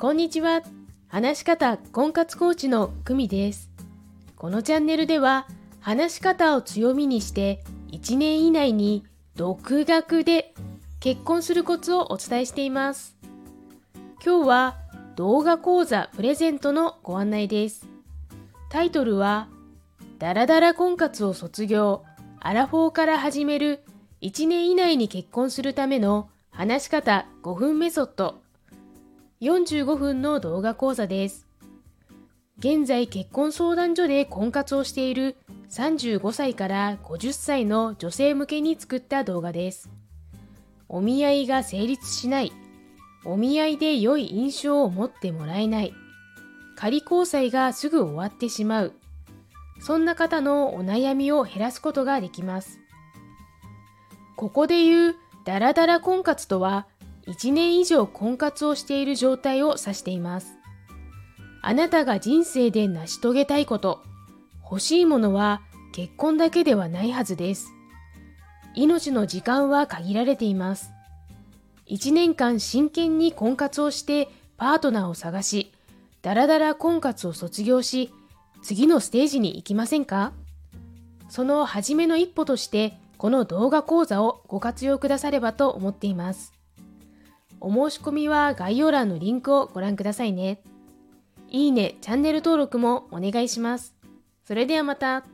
こんにちは。話し方婚活コーチの久美です。このチャンネルでは話し方を強みにして1年以内に独学で結婚するコツをお伝えしています。今日は動画講座プレゼントのご案内です。タイトルはダラダラ婚活を卒業、アラフォーから始める1年以内に結婚するための話し方5分メソッド。45分の動画講座です。現在結婚相談所で婚活をしている35歳から50歳の女性向けに作った動画です。お見合いが成立しない、お見合いで良い印象を持ってもらえない、仮交際がすぐ終わってしまう、そんな方のお悩みを減らすことができます。ここで言うダラダラ婚活とは、1年以上婚活をしている状態を指しています。あなたが人生で成し遂げたいこと、欲しいものは結婚だけではないはずです。命の時間は限られています。1年間真剣に婚活をしてパートナーを探し、ダラダラ婚活を卒業し、次のステージに行きませんか？その初めの一歩として、この動画講座をご活用くださればと思っています。お申し込みは概要欄のリンクをご覧くださいね。いいね、チャンネル登録もお願いします。それではまた。